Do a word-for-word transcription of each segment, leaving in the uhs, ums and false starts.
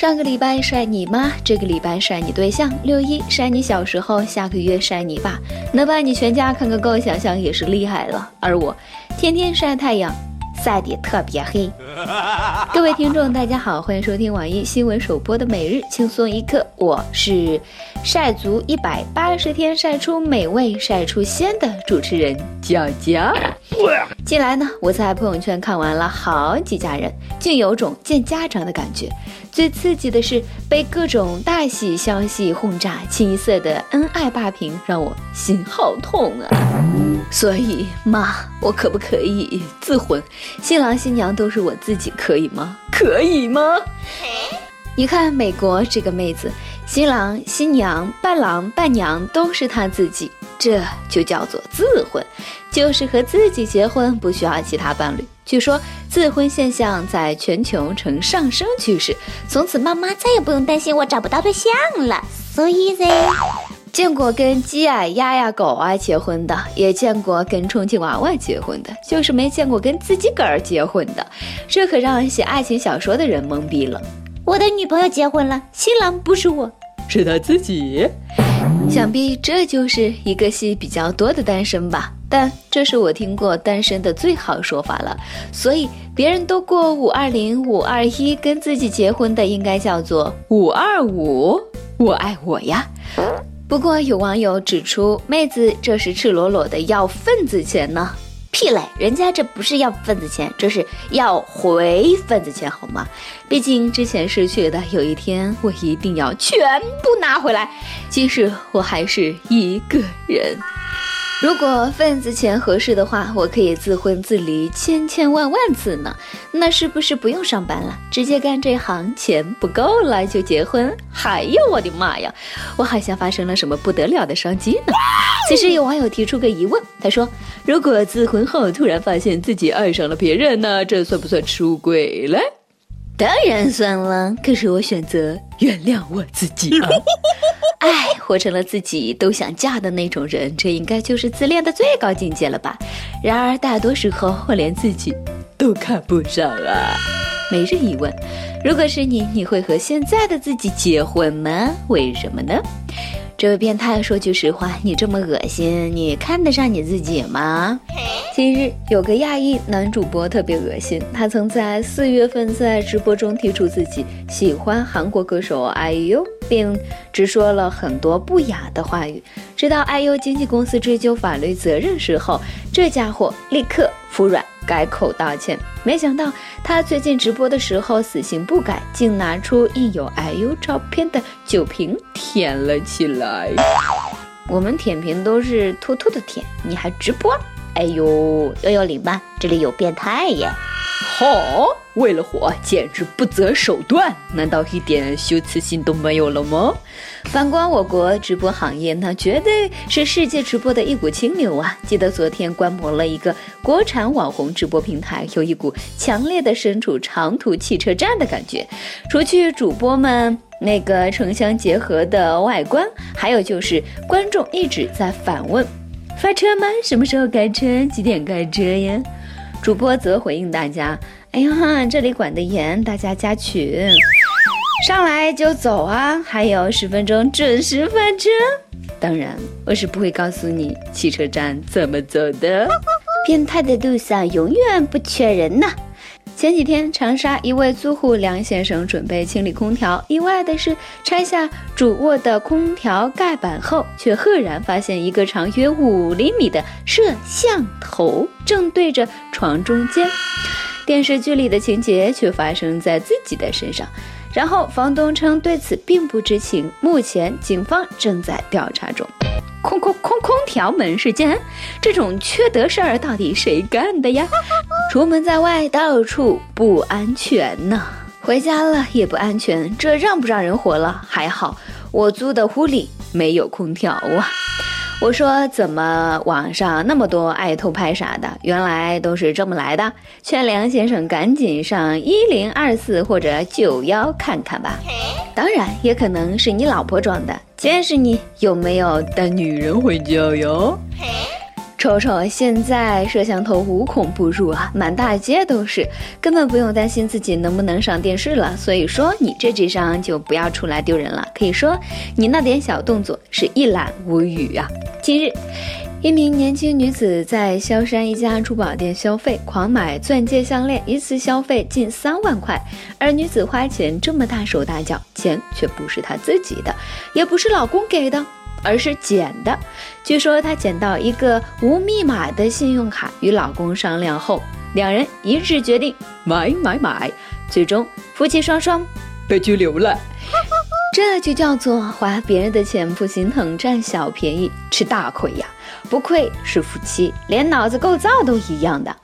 上个礼拜晒你妈，这个礼拜晒你对象，六一晒你小时候，下个月晒你爸，能把你全家看个够，想想也是厉害了。而我天天晒太阳，晒得特别黑。各位听众大家好，欢迎收听网易新闻首播的每日轻松一刻，我是晒足一百八十天晒出美味晒出鲜的主持人佳佳。近来呢，我在朋友圈看完了好几家人，竟有种见家长的感觉。最刺激的是被各种大喜消息轰炸，清一色的恩爱霸屏，让我心好痛啊。所以妈，我可不可以自婚？新郎新娘都是我自己，可以吗？可以吗？你看美国这个妹子，新郎新娘伴郎伴娘都是她自己，这就叫做自婚，就是和自己结婚，不需要其他伴侣。据说自婚现象在全球呈上升趋势，从此妈妈再也不用担心我找不到对象了， so easy。 见过跟鸡啊鸭呀狗啊结婚的，也见过跟充气娃娃结婚的，就是没见过跟自己个儿结婚的，这可让写爱情小说的人懵逼了。我的女朋友结婚了，新郎不是我，是他自己。想必这就是一个戏比较多的单身吧，但这是我听过单身的最好说法了。所以别人都过五二零、五二一，跟自己结婚的应该叫做五二五，我爱我呀。不过有网友指出，妹子这是赤裸裸的要份子钱呢。屁嘞，人家这不是要份子钱，这是要回份子钱好吗？毕竟之前失去的，有一天我一定要全部拿回来，即使我还是一个人。如果份子钱合适的话，我可以自婚自离千千万万次呢。那是不是不用上班了，直接干这行，钱不够了就结婚？哎呦我的妈呀，我好像发生了什么不得了的商机呢。其实有网友提出个疑问，他说如果自婚后突然发现自己爱上了别人呢，这算不算出轨嘞？当然算了，可是我选择原谅我自己啊。哎，活成了自己都想嫁的那种人，这应该就是自恋的最高境界了吧？然而大多时候我连自己都看不上啊。每日一问，如果是你，你会和现在的自己结婚吗？为什么呢？这位变态，说句实话，你这么恶心，你看得上你自己吗？近日有个亚裔男主播特别恶心，他曾在四月份在直播中提出自己喜欢韩国歌手 I U， 并直说了很多不雅的话语。直到 I U 经纪公司追究法律责任时候，这家伙立刻服软，改口道歉。没想到他最近直播的时候死性不改，竟拿出印有 I U 照片的酒瓶舔了起来。我们舔瓶都是偷偷的舔，你还直播？哎呦幺幺零吧，这里有变态耶！好，为了火简直不择手段，难道一点羞耻心都没有了吗？反观我国直播行业，那绝对是世界直播的一股清流啊！记得昨天观摩了一个国产网红直播平台，有一股强烈的身处长途汽车站的感觉。除去主播们那个城乡结合的外观，还有就是观众一直在反问：发车吗？什么时候开车？几点开车呀？主播则回应大家：哎呀，这里管得严，大家加群，上来就走啊！还有十分钟准时发车。当然，我是不会告诉你汽车站怎么走的。变态的路上永远不缺人呐。前几天长沙一位租户梁先生准备清理空调，意外的是拆下主卧的空调盖板后，却赫然发现一个长约五厘米的摄像头正对着床中间，电视剧里的情节却发生在自己的身上。然后房东称对此并不知情，目前警方正在调查中。空空空空调门事件，这种缺德事儿到底谁干的呀？出门在外到处不安全呢，回家了也不安全，这让不让人活了？还好我租的屋里没有空调啊。我说怎么网上那么多爱偷拍啥的，原来都是这么来的。劝梁先生赶紧上一零二四或者九一看看吧。当然也可能是你老婆装的，监视你有没有带女人回家哟。瞅瞅现在摄像头无孔不入啊，满大街都是，根本不用担心自己能不能上电视了。所以说你这智商就不要出来丢人了，可以说你那点小动作是一览无余啊。近日一名年轻女子在萧山一家珠宝店消费，狂买钻戒项链，一次消费近三万块。而女子花钱这么大手大脚，钱却不是她自己的，也不是老公给的，而是捡的。据说她捡到一个无密码的信用卡，与老公商量后，两人一致决定买买买，最终夫妻双双被拘留了。这就叫做花别人的钱不心疼，占小便宜吃大亏呀！不愧是夫妻，连脑子构造都一样的。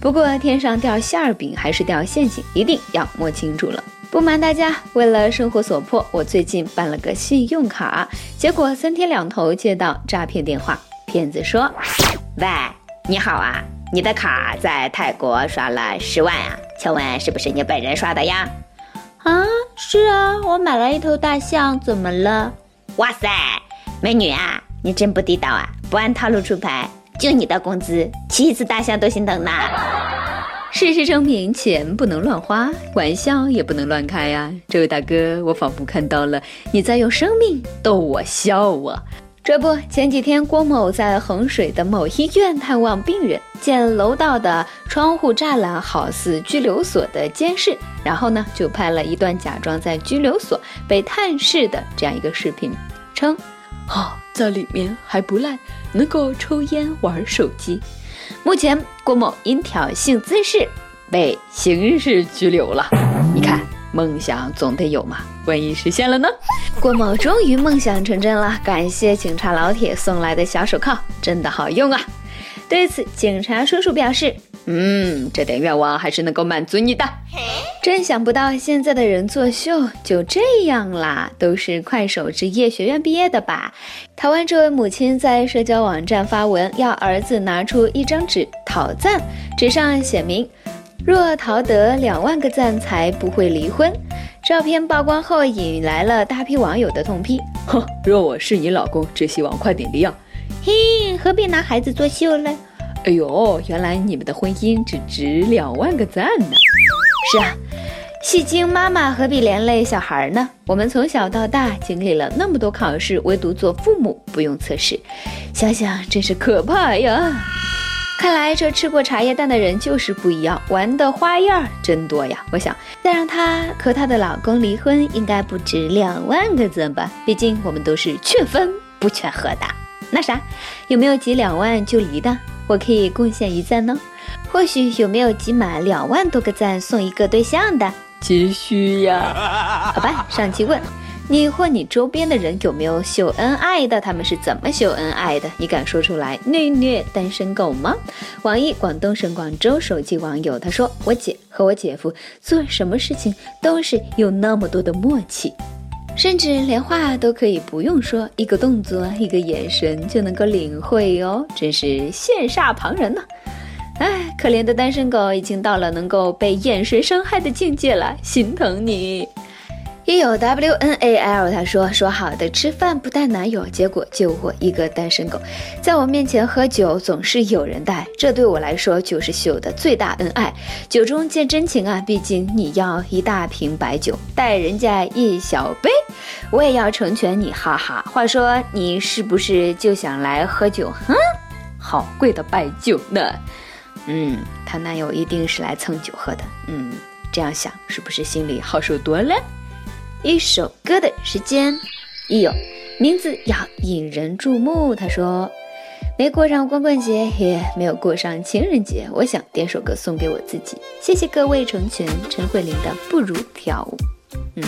不过天上掉馅饼还是掉馅饼，一定要摸清楚了。不瞒大家，为了生活所迫，我最近办了个信用卡，结果三天两头接到诈骗电话。骗子说：喂，你好啊，你的卡在泰国刷了十万啊，请问是不是你本人刷的呀？啊，是啊，我买了一头大象，怎么了？哇塞，美女啊，你真不地道啊，不按套路出牌，就你的工资，骑一次大象都心疼呢。事实证明，钱不能乱花，玩笑也不能乱开呀、啊。这位大哥，我仿佛看到了你在用生命逗我笑我。这不，前几天郭某在衡水的某医院探望病人，见楼道的窗户栅栏好似拘留所的监视，然后呢就拍了一段假装在拘留所被探视的这样一个视频，称哦，在里面还不赖，能够抽烟玩手机。目前郭某因挑衅滋事被刑事拘留了。你看，梦想总得有嘛，万一实现了呢？郭某终于梦想成真了，感谢警察老铁送来的小手铐，真的好用啊。对此，警察叔叔表示，嗯，这点愿望还是能够满足你的。真想不到现在的人作秀就这样啦，都是快手职业学院毕业的吧？台湾这位母亲在社交网站发文，要儿子拿出一张纸讨赞，纸上写明若讨得两万个赞才不会离婚。照片曝光后，引来了大批网友的痛批，哼，若我是你老公，只希望快点离啊。嘿，何必拿孩子作秀了？哎呦，原来你们的婚姻只值两万个赞呢。是啊，戏精妈妈何必连累小孩呢？我们从小到大经历了那么多考试，唯独做父母不用测试，想想真是可怕呀。看来这吃过茶叶蛋的人就是不一样，玩的花样真多呀。我想再让她和她的老公离婚，应该不止两万个赞吧，毕竟我们都是劝分不劝和的。那啥，有没有集两万就离的，我可以贡献一赞呢。或许有没有集满两万多个赞送一个对象的，急需呀。好吧，上期问你或你周边的人有没有秀恩爱的，他们是怎么秀恩爱的，你敢说出来虐虐单身狗吗？网易广东省广州手机网友他说，我姐和我姐夫做什么事情都是有那么多的默契，甚至连话都可以不用说，一个动作一个眼神就能够领会哦，真是羡煞旁人呢、啊、哎，可怜的单身狗已经到了能够被眼神伤害的境界了，心疼你。也有 W N A L 他说，说好的吃饭不带男友，结果就我一个单身狗在我面前喝酒总是有人带，这对我来说就是秀的最大恩爱，酒中见真情啊，毕竟你要一大瓶白酒带人家一小杯，我也要成全你，哈哈。话说你是不是就想来喝酒哼、嗯，好贵的白酒呢。嗯，他男友一定是来蹭酒喝的。嗯，这样想是不是心里好受多了？一首歌的时间，一友名字要引人注目。他说，没过上光棍节，也没有过上情人节，我想点首歌送给我自己。谢谢各位成全陈慧琳的《不如跳舞》。嗯，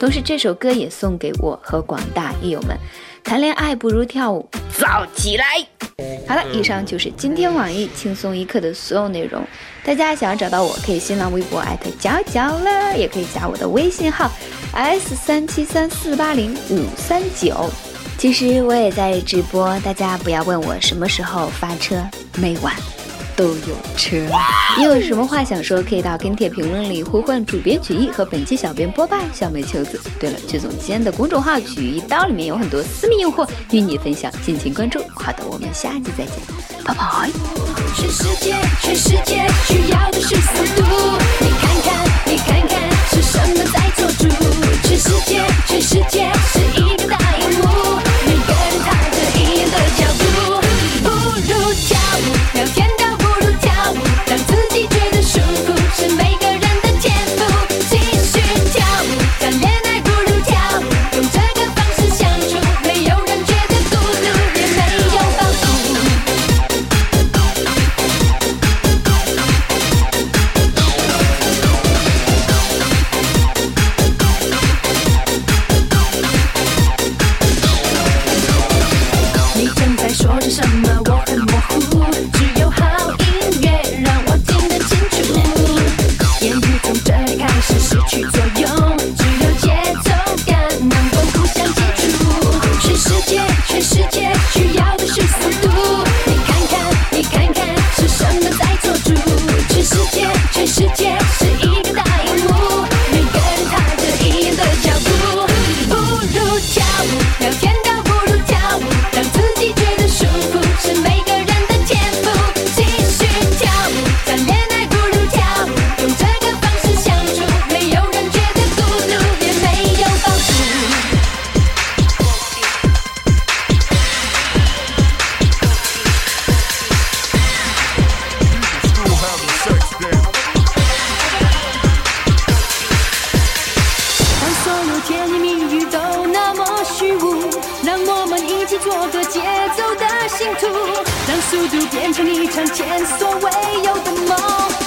同时这首歌也送给我和广大益友们，谈恋爱不如跳舞，燥起来。好了，以上就是今天网易轻松一刻的所有内容。大家想要找到我，可以新浪微博艾特角角了，也可以加我的微信号 S 三七三四八零五三九。其实我也在直播，大家不要问我什么时候发车，每晚都有车。你有什么话想说，可以到跟帖评论里呼唤主编曲艺和本期小编播报小美秋子。对了，曲总监的公众号曲一刀里面有很多私密诱惑与你分享，敬请关注。好的，我们下期再见，拜拜。全世界，全世界需要的是速度，你看看，你看看是什么在做主？全世界，全世界是一个大荧幕，每个人踏着一样的脚步，不如跳舞，聊天倒不如跳舞，让自己觉得舒服是每个人的天赋，继续跳舞，谈恋爱不如跳舞，用这个方式相处，没有人觉得孤独，也没有包袱。你正在说着什么，我很模糊，只有好音乐让我听得清楚，言语从这里开始失去作用，只有节奏感能够互相接触，全世界，全世界需要的是速度，你看看，你看看是什么在做主？全世界，全世界是一个大荧幕，每个人踏着一样的脚步，不如跳舞，聊天倒不如跳舞，让自己觉得舒服是每个人的天赋，继续跳舞，谈恋爱不如跳舞，用这个方式相处，没有人觉得孤独，也没有包袱。当所有甜言蜜语都那么虚无，让我们一起做个节奏的信徒，让速度变成一场前所未有的梦。